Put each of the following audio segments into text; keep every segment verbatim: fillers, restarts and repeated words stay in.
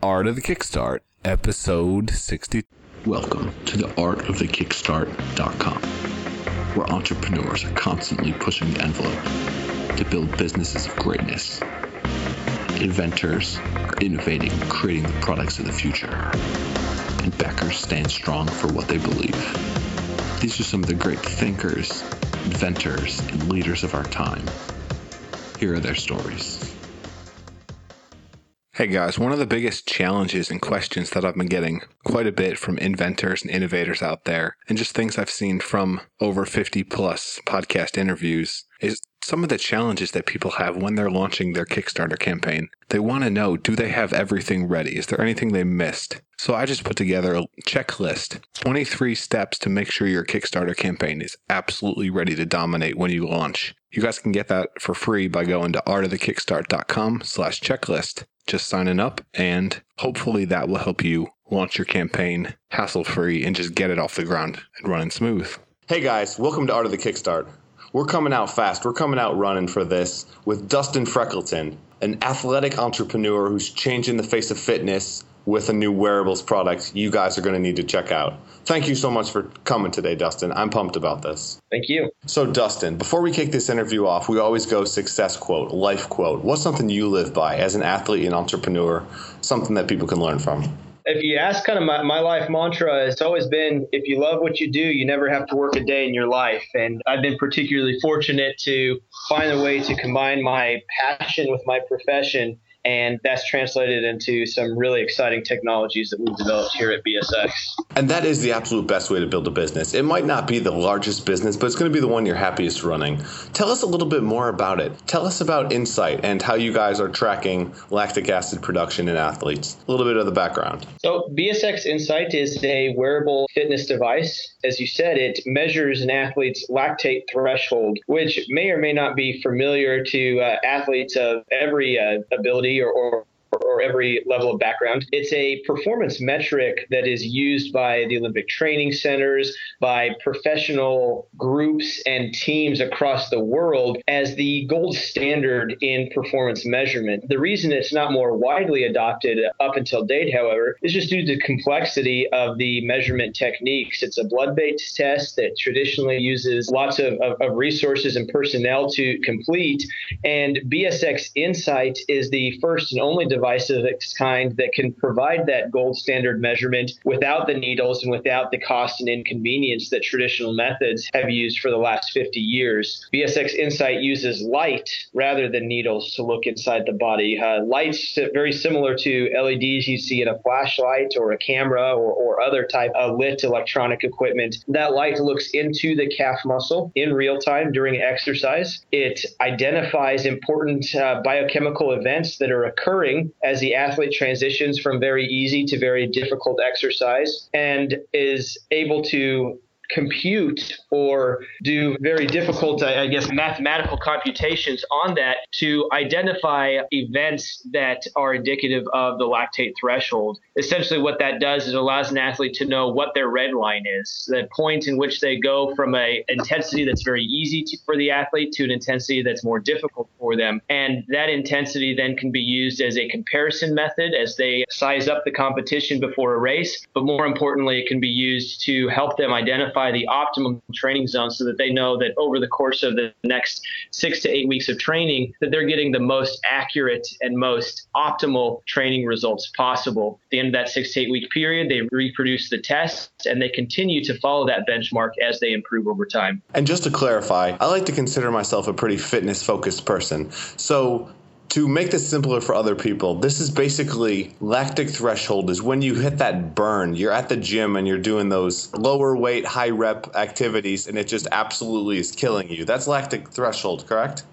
Art of the Kickstart, episode sixty. Welcome to the art of the kickstart dot com, where entrepreneurs are constantly pushing the envelope to build businesses of greatness. Inventors are innovating, creating the products of the future, and backers stand strong for what they believe. These are some of the great thinkers, inventors, and leaders of our time. Here are their stories. Hey guys, one of the biggest challenges and questions that I've been getting quite a bit from inventors and innovators out there, and just things I've seen from over fifty plus podcast interviews, is some of the challenges that people have when they're launching their Kickstarter campaign. They want to know, do they have everything ready? Is there anything they missed? So I just put together a checklist, twenty-three steps to make sure your Kickstarter campaign is absolutely ready to dominate when you launch. You guys can get that for free by going to art of the kickstart dot com slash checklist. Just signing up, and hopefully that will help you launch your campaign hassle-free and just get it off the ground and running smooth. Hey guys, welcome to Art of the Kickstart. We're coming out fast. We're coming out running for this with Dustin Freckleton, an athletic entrepreneur who's changing the face of fitness with a new wearables product you guys are going to need to check out. Thank you so much for coming today, Dustin. I'm pumped about this. Thank you. So Dustin, before we kick this interview off, we always go success quote, life quote. What's something you live by as an athlete and entrepreneur, something that people can learn from? If you ask kind of my, my life mantra, it's always been, if you love what you do, you never have to work a day in your life. And I've been particularly fortunate to find a way to combine my passion with my profession. And that's translated into some really exciting technologies that we've developed here at B S X. And that is the absolute best way to build a business. It might not be the largest business, but it's going to be the one you're happiest running. Tell us a little bit more about it. Tell us about Insight and how you guys are tracking lactic acid production in athletes. A little bit of the background. So B S X Insight is a wearable fitness device. As you said, it measures an athlete's lactate threshold, which may or may not be familiar to uh, athletes of every uh, ability Or, or, or every level of background. It's a performance metric that is used by the Olympic training centers, by professional groups and teams across the world as the gold standard in performance measurement. The reason it's not more widely adopted up until date, however, is just due to the complexity of the measurement techniques. It's a blood-based test that traditionally uses lots of, of, of resources and personnel to complete, and B S X Insight is the first and only device of its kind that can provide that gold standard measurement without the needles and without the cost and inconvenience that traditional methods have used for the last fifty years. B S X Insight uses light rather than needles to look inside the body. Uh, light's very similar to L E Ds you see in a flashlight or a camera or, or other type of lit electronic equipment. That light looks into the calf muscle in real time during exercise. It identifies important uh, biochemical events that are occurring as the athlete transitions from very easy to very difficult exercise, and is able to compute or do very difficult, I guess, mathematical computations on that to identify events that are indicative of the lactate threshold. Essentially what that does is it allows an athlete to know what their red line is, the point in which they go from an intensity that's very easy to, for the athlete to an intensity that's more difficult for them. And that intensity then can be used as a comparison method as they size up the competition before a race. But more importantly, it can be used to help them identify the optimum training zone so that they know that over the course of the next six to eight weeks of training, that they're getting the most accurate and most optimal training results possible. At the end of that six to eight week period, they reproduce the test and they continue to follow that benchmark as they improve over time. And just to clarify, I like to consider myself a pretty fitness focused person. So to make this simpler for other people, this is basically lactic threshold is when you hit that burn. You're at the gym and you're doing those lower weight, high rep activities, and it just absolutely is killing you. That's lactic threshold, correct?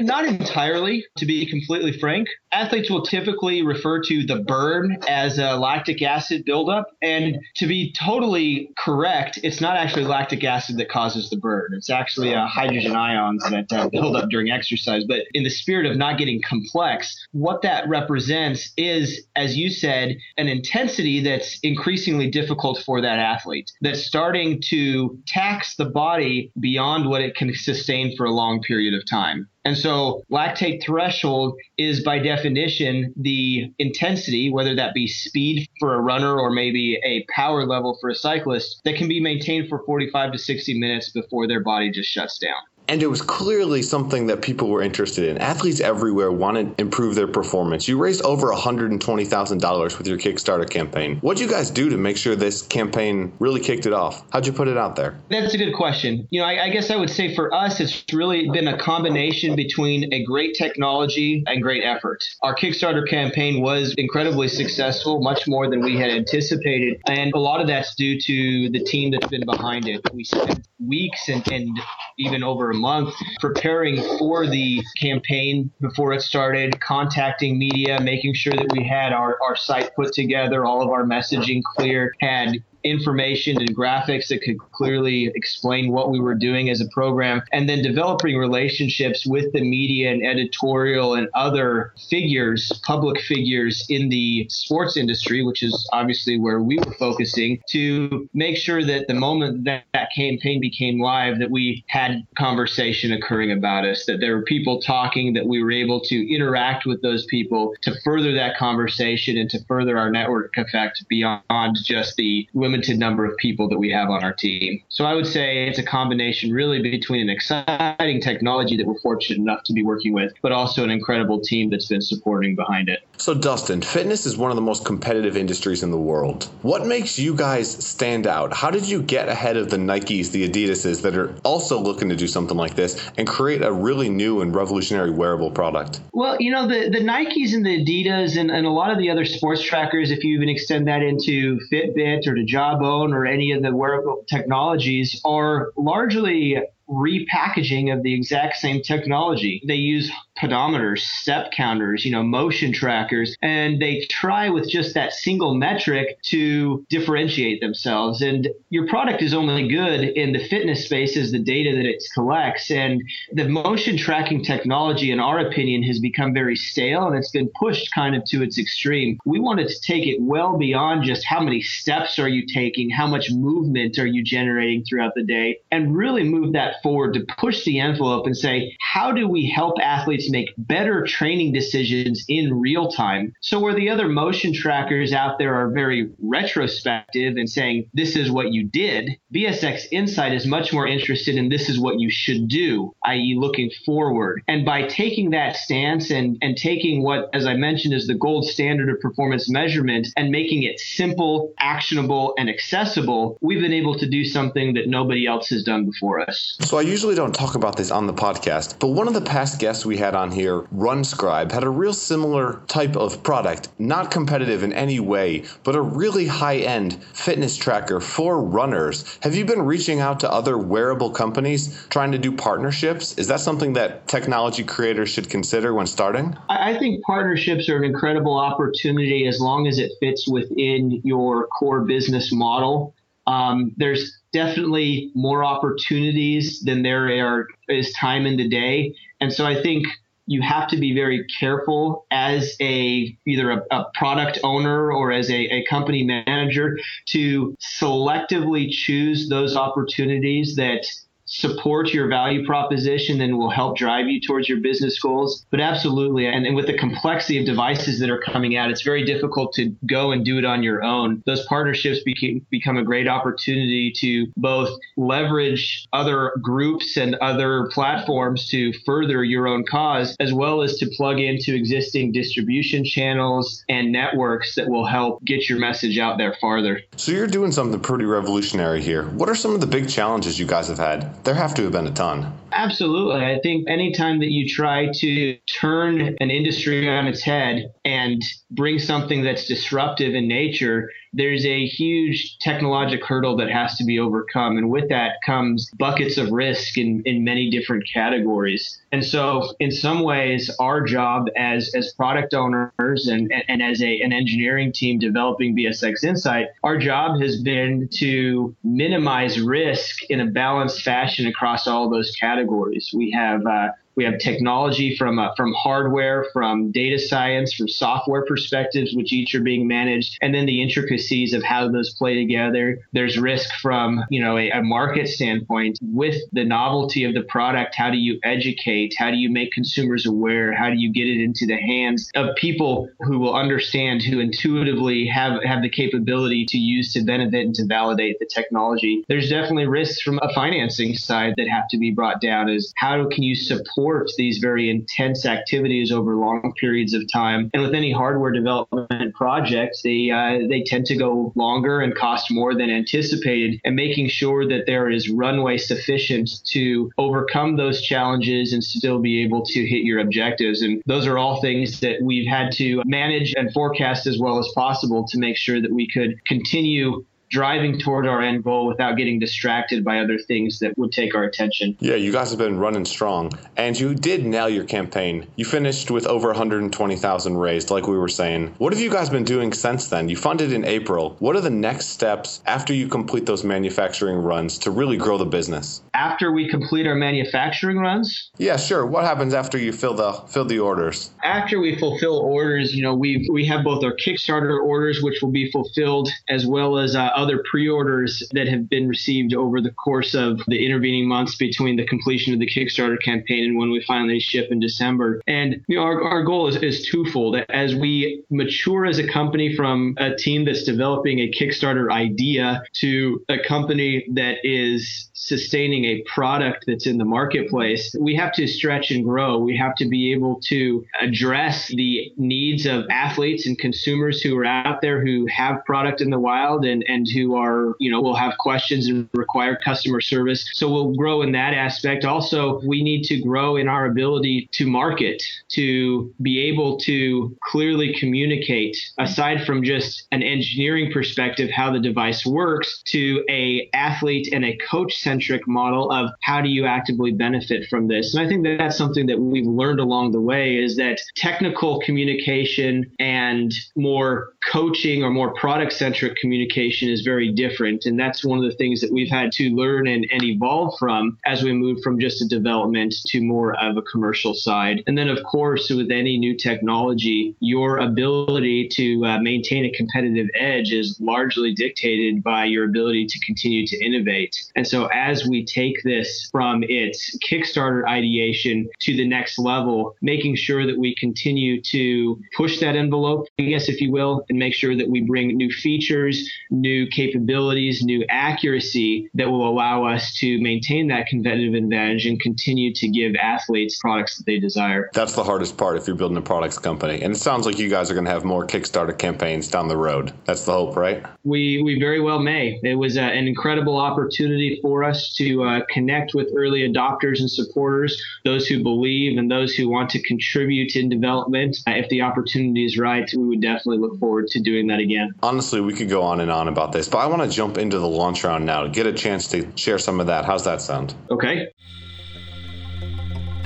Not entirely, to be completely frank. Athletes will typically refer to the burn as a lactic acid buildup. And to be totally correct, it's not actually lactic acid that causes the burn. It's actually uh, hydrogen ions that uh, build up during exercise. But in the spirit of not getting complex, what that represents is, as you said, an intensity that's increasingly difficult for that athlete, that's starting to tax the body beyond what it can sustain for a long period of time. And so lactate threshold is by definition the intensity, whether that be speed for a runner or maybe a power level for a cyclist, that can be maintained for forty-five to sixty minutes before their body just shuts down. And it was clearly something that people were interested in. Athletes everywhere wanted to improve their performance. You raised over one hundred twenty thousand dollars with your Kickstarter campaign. What did you guys do to make sure this campaign really kicked it off? How'd you put it out there? That's a good question. You know, I, I guess I would say for us, it's really been a combination between a great technology and great effort. Our Kickstarter campaign was incredibly successful, much more than we had anticipated. And a lot of that's due to the team that's been behind it. We spent weeks and, and even over a month preparing for the campaign before it started, contacting media, making sure that we had our, our site put together, all of our messaging clear, had information and graphics that could clearly explain what we were doing as a program, and then developing relationships with the media and editorial and other figures, public figures in the sports industry, which is obviously where we were focusing, to make sure that the moment that that campaign became live, that we had conversation occurring about us, that there were people talking, that we were able to interact with those people to further that conversation and to further our network effect beyond just the limited number of people that we have on our team. So I would say it's a combination really between an exciting technology that we're fortunate enough to be working with, but also an incredible team that's been supporting behind it. So Dustin, fitness is one of the most competitive industries in the world. What makes you guys stand out? How did you get ahead of the Nikes, the Adidases that are also looking to do something like this and create a really new and revolutionary wearable product? Well, you know, the, the Nikes and the Adidas and, and a lot of the other sports trackers, if you even extend that into Fitbit or to Jawbone or any of the wearable technologies, are largely repackaging of the exact same technology. They use pedometers, step counters, you know, motion trackers, and they try with just that single metric to differentiate themselves. And your product is only good in the fitness space as the data that it collects. And the motion tracking technology, in our opinion, has become very stale and it's been pushed kind of to its extreme. We wanted to take it well beyond just how many steps are you taking, how much movement are you generating throughout the day, and really move that forward to push the envelope and say, how do we help athletes make better training decisions in real time? So where the other motion trackers out there are very retrospective and saying, this is what you did, B S X Insight is much more interested in this is what you should do, that is looking forward. And by taking that stance and, and taking what, as I mentioned, is the gold standard of performance measurement and making it simple, actionable, and accessible, we've been able to do something that nobody else has done before us. So I usually don't talk about this on the podcast, but one of the past guests we had on here, RunScribe, had a real similar type of product, not competitive in any way, but a really high-end fitness tracker for runners. Have you been reaching out to other wearable companies, trying to do partnerships? Is that something that technology creators should consider when starting? I think partnerships are an incredible opportunity as long as it fits within your core business model. Um, there's definitely more opportunities than there are, is time in the day. And so I think you have to be very careful as a either a, a product owner or as a, a company manager to selectively choose those opportunities that support your value proposition and will help drive you towards your business goals. But absolutely. And, and with the complexity of devices that are coming out, it's very difficult to go and do it on your own. Those partnerships became, become a great opportunity to both leverage other groups and other platforms to further your own cause, as well as to plug into existing distribution channels and networks that will help get your message out there farther. So you're doing something pretty revolutionary here. What are some of the big challenges you guys have had? There have to have been a ton. Absolutely. I think anytime that you try to turn an industry on its head and bring something that's disruptive in nature, there's a huge technological hurdle that has to be overcome. And with that comes buckets of risk in, in many different categories. And so in some ways, our job as, as product owners and, and as a, an engineering team developing B S X Insight, our job has been to minimize risk in a balanced fashion across all those categories. We have uh, We have technology from uh, from hardware, from data science, from software perspectives, which each are being managed, and then the intricacies of how those play together. There's risk from, you know, a, a market standpoint with the novelty of the product. How do you educate? How do you make consumers aware? How do you get it into the hands of people who will understand, who intuitively have, have the capability to use, to benefit, and to validate the technology? There's definitely risks from a financing side that have to be brought down, is how can you support these very intense activities over long periods of time? And with any hardware development projects, they, uh, they tend to go longer and cost more than anticipated, and making sure that there is runway sufficient to overcome those challenges and still be able to hit your objectives. And those are all things that we've had to manage and forecast as well as possible to make sure that we could continue driving toward our end goal without getting distracted by other things that would take our attention. Yeah, you guys have been running strong, and you did nail your campaign. You finished with over one hundred twenty thousand raised, like we were saying. What have you guys been doing since then? You funded in April. What are the next steps after you complete those manufacturing runs to really grow the business? After we complete our manufacturing runs? Yeah, sure. What happens after you fill the fill the orders? After we fulfill orders, you know, we we have both our Kickstarter orders, which will be fulfilled, as well as uh, other pre-orders that have been received over the course of the intervening months between the completion of the Kickstarter campaign and when we finally ship in December. And you know, our, our goal is, is twofold. As we mature as a company from a team that's developing a Kickstarter idea to a company that is sustaining a product that's in the marketplace, we have to stretch and grow. We have to be able to address the needs of athletes and consumers who are out there who have product in the wild and, and who are, you know, will have questions and require customer service. So we'll grow in that aspect. Also, we need to grow in our ability to market, to be able to clearly communicate, aside from just an engineering perspective, how the device works, to a athlete and a coach-centric model of how do you actively benefit from this. And I think that that's something that we've learned along the way, is that technical communication and more coaching or more product-centric communication is very different. And that's one of the things that we've had to learn and, and evolve from as we move from just a development to more of a commercial side. And then, of course, with any new technology, your ability to uh, maintain a competitive edge is largely dictated by your ability to continue to innovate. And so as we take this from its Kickstarter ideation to the next level, making sure that we continue to push that envelope, I guess, if you will, and make sure that we bring new features, new capabilities, new accuracy that will allow us to maintain that competitive advantage and continue to give athletes products that they desire. That's the hardest part if you're building a products company. And it sounds like you guys are going to have more Kickstarter campaigns down the road. That's the hope, right? We we very well may. It was a, an incredible opportunity for us to uh, connect with early adopters and supporters, those who believe and those who want to contribute in development. Uh, if the opportunity is right, we would definitely look forward to doing that again. Honestly, we could go on and on about this, but I want to jump into the launch round now to get a chance to share some of that. How's that sound? Okay.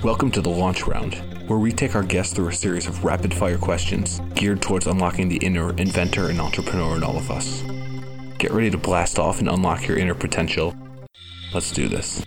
Welcome to the launch round, where we take our guests through a series of rapid-fire questions geared towards unlocking the inner inventor and entrepreneur in all of us. Get ready to blast off and unlock your inner potential. Let's do this.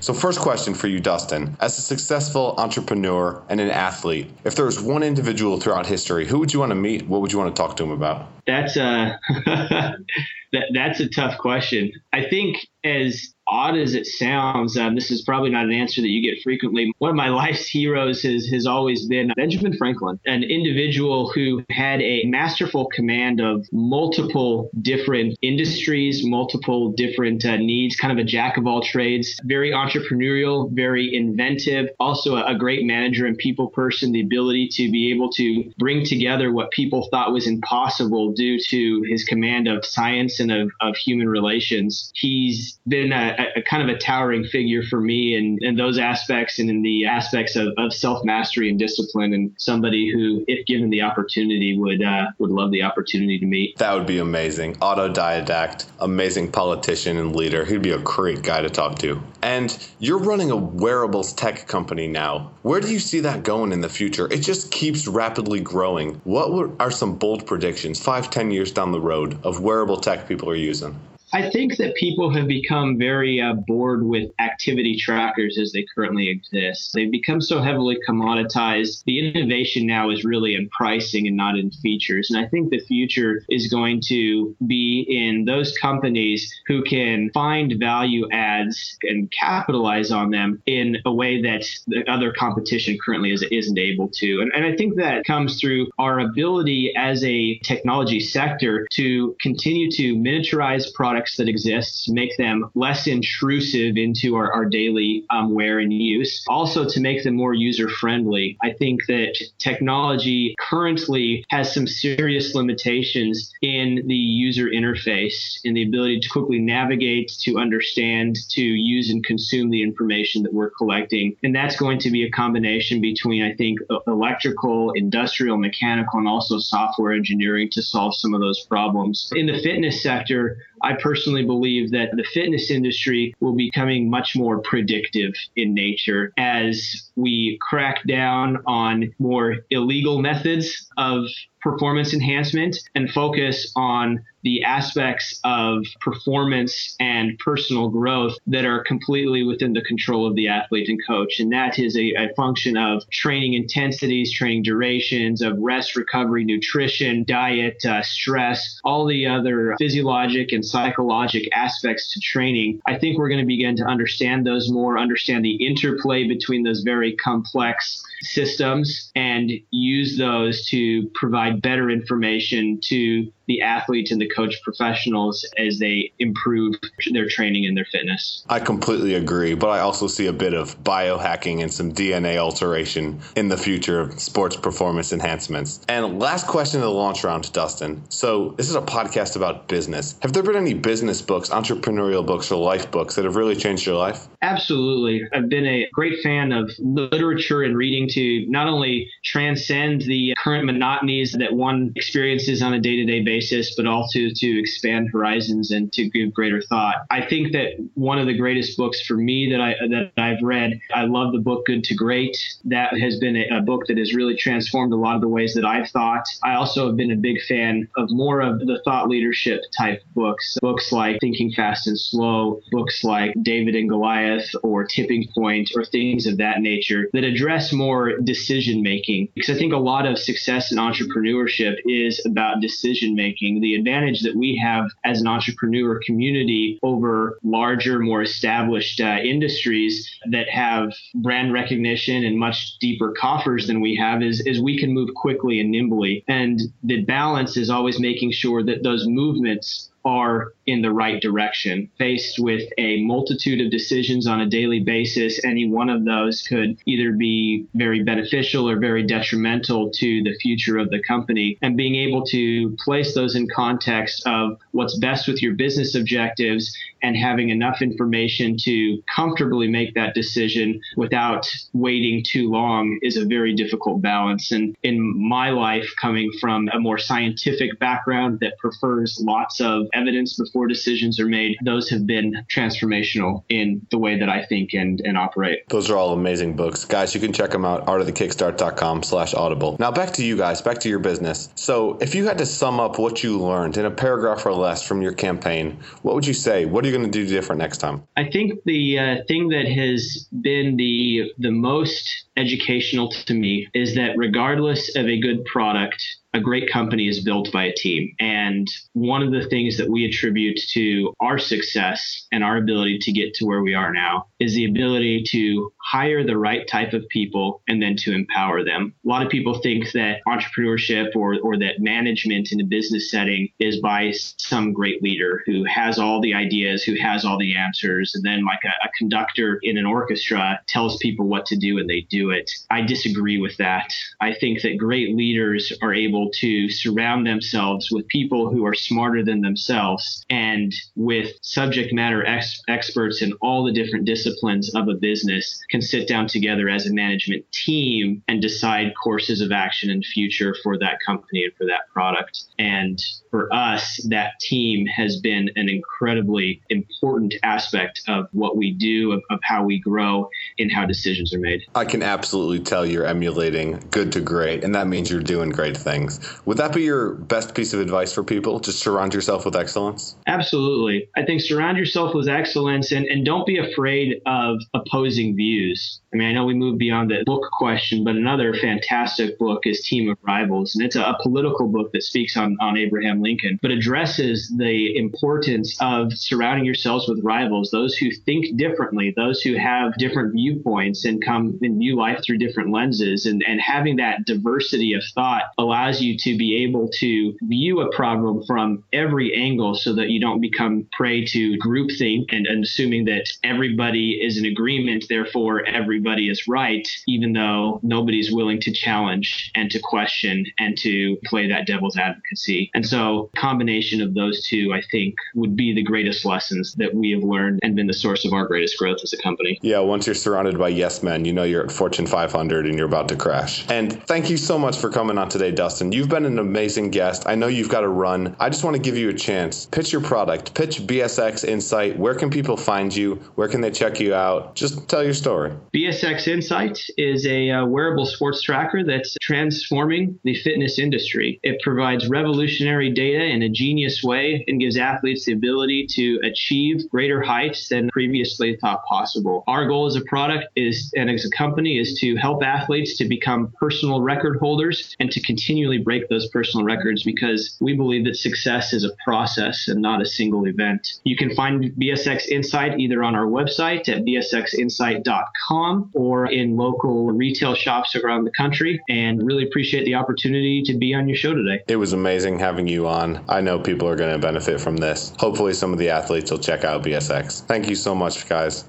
So first question for you, Dustin. As a successful entrepreneur and an athlete, if there was one individual throughout history, who would you want to meet? What would you want to talk to him about? That's a, that, that's a tough question. I think, as odd as it sounds, um, this is probably not an answer that you get frequently. One of my life's heroes has, has always been Benjamin Franklin, an individual who had a masterful command of multiple different industries, multiple different uh, needs, kind of a jack of all trades, very entrepreneurial, very inventive, also a, a great manager and people person, the ability to be able to bring together what people thought was impossible due to his command of science and of, of human relations. He's been a A, a kind of a towering figure for me in, in those aspects and in the aspects of, of self-mastery and discipline, and somebody who, if given the opportunity, would uh, would love the opportunity to meet. That would be amazing. Autodidact, amazing politician and leader. He'd be a great guy to talk to. And you're running a wearables tech company now. Where do you see that going in the future? It just keeps rapidly growing. What are some bold predictions five, ten years down the road of wearable tech people are using? I think that people have become very uh, bored with activity trackers as they currently exist. They've become so heavily commoditized. The innovation now is really in pricing and not in features. And I think the future is going to be in those companies who can find value adds and capitalize on them in a way that the other competition currently is, isn't able to. And, and I think that comes through our ability as a technology sector to continue to miniaturize products that exists, make them less intrusive into our, our daily um, wear and use. Also, to make them more user-friendly. I think that technology currently has some serious limitations in the user interface, in the ability to quickly navigate, to understand, to use and consume the information that we're collecting. And that's going to be a combination between, I think, electrical, industrial, mechanical, and also software engineering to solve some of those problems. In the fitness sector, I personally believe that the fitness industry will be becoming much more predictive in nature as we crack down on more illegal methods of performance enhancement and focus on the aspects of performance and personal growth that are completely within the control of the athlete and coach. And that is a, a function of training intensities, training durations, of rest, recovery, nutrition, diet, uh, stress, all the other physiologic and psychologic aspects to training. I think we're going to begin to understand those more, understand the interplay between those very complex systems and use those to provide better information to the athletes and the coach professionals as they improve their training and their fitness. I completely agree, but I also see a bit of biohacking and some D N A alteration in the future of sports performance enhancements. And last question of the launch round, Dustin. So this is a podcast about business. Have there been any business books, entrepreneurial books, or life books that have really changed your life? Absolutely. I've been a great fan of literature and reading to not only transcend the current monotonies that one experiences on a day-to-day basis, Basis, but also to expand horizons and to give greater thought. I think that one of the greatest books for me that, I, that I've read, I love the book Good to Great. That has been a, a book that has really transformed a lot of the ways that I've thought. I also have been a big fan of more of the thought leadership type books, books like Thinking, Fast and Slow, books like David and Goliath or Tipping Point or things of that nature that address more decision making. Because I think a lot of success in entrepreneurship is about decision making. The advantage that we have as an entrepreneur community over larger, more established uh, industries that have brand recognition and much deeper coffers than we have is, is we can move quickly and nimbly. And the balance is always making sure that those movements are in the right direction. Faced with a multitude of decisions on a daily basis, any one of those could either be very beneficial or very detrimental to the future of the company. And being able to place those in context of what's best with your business objectives and having enough information to comfortably make that decision without waiting too long is a very difficult balance. And in my life, coming from a more scientific background that prefers lots of evidence before decisions are made, those have been transformational in the way that I think and, and operate. Those are all amazing books. Guys, you can check them out, artofthekickstart.com slash audible. Now back to you guys, back to your business. So if you had to sum up what you learned in a paragraph or less from your campaign, what would you say? What are you going to do different next time? I think the uh, thing that has been the the most educational to me is that regardless of a good product, a great company is built by a team. And one of the things that we attribute to our success and our ability to get to where we are now is the ability to hire the right type of people and then to empower them. A lot of people think that entrepreneurship or, or that management in a business setting is by some great leader who has all the ideas, who has all the answers. And then like a, a conductor in an orchestra tells people what to do and they do it. I disagree with that. I think that great leaders are able to surround themselves with people who are smarter than themselves and with subject matter ex- experts in all the different disciplines of a business can sit down together as a management team and decide courses of action and future for that company and for that product. And for us, that team has been an incredibly important aspect of what we do, of, of how we grow and how decisions are made. I can absolutely tell you're emulating Good to Great, and that means you're doing great things. things. Would that be your best piece of advice for people? Just surround yourself with excellence? Absolutely. I think surround yourself with excellence and, and don't be afraid of opposing views. I mean, I know we moved beyond the book question, but another fantastic book is Team of Rivals. And it's a, a political book that speaks on, on Abraham Lincoln, but addresses the importance of surrounding yourselves with rivals, those who think differently, those who have different viewpoints and come and view life through different lenses. And, and having that diversity of thought allows you to be able to view a problem from every angle so that you don't become prey to groupthink and, and assuming that everybody is in agreement, therefore everybody is right, even though nobody's willing to challenge and to question and to play that devil's advocacy. And so combination of those two, I think, would be the greatest lessons that we have learned and been the source of our greatest growth as a company. Yeah, once you're surrounded by yes men, you know you're at Fortune five hundred and you're about to crash. And thank you so much for coming on today, Dustin. You've been an amazing guest. I know you've got to run. I just want to give you a chance. Pitch your product. Pitch B S X Insight. Where can people find you? Where can they check you out? Just tell your story. B S X Insight is a uh, wearable sports tracker that's transforming the fitness industry. It provides revolutionary data in a genius way and gives athletes the ability to achieve greater heights than previously thought possible. Our goal as a product is, and as a company, is to help athletes to become personal record holders and to continually break those personal records, because we believe that success is a process and not a single event. You can find B S X Insight either on our website at b s x insight dot com or in local retail shops around the country, and really appreciate the opportunity to be on your show today. It was amazing having you on. I know people are going to benefit from this. Hopefully some of the athletes will check out B S X. Thank you so much, guys.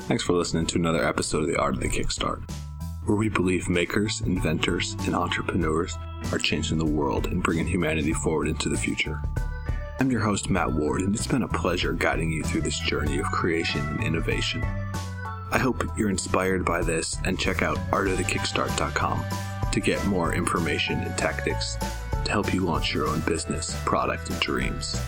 Thanks for listening to another episode of The Art of the Kickstart, where we believe makers, inventors, and entrepreneurs are changing the world and bringing humanity forward into the future. I'm your host, Matt Ward, and it's been a pleasure guiding you through this journey of creation and innovation. I hope you're inspired by this and check out art of the kickstart dot com to get more information and tactics to help you launch your own business, product, and dreams.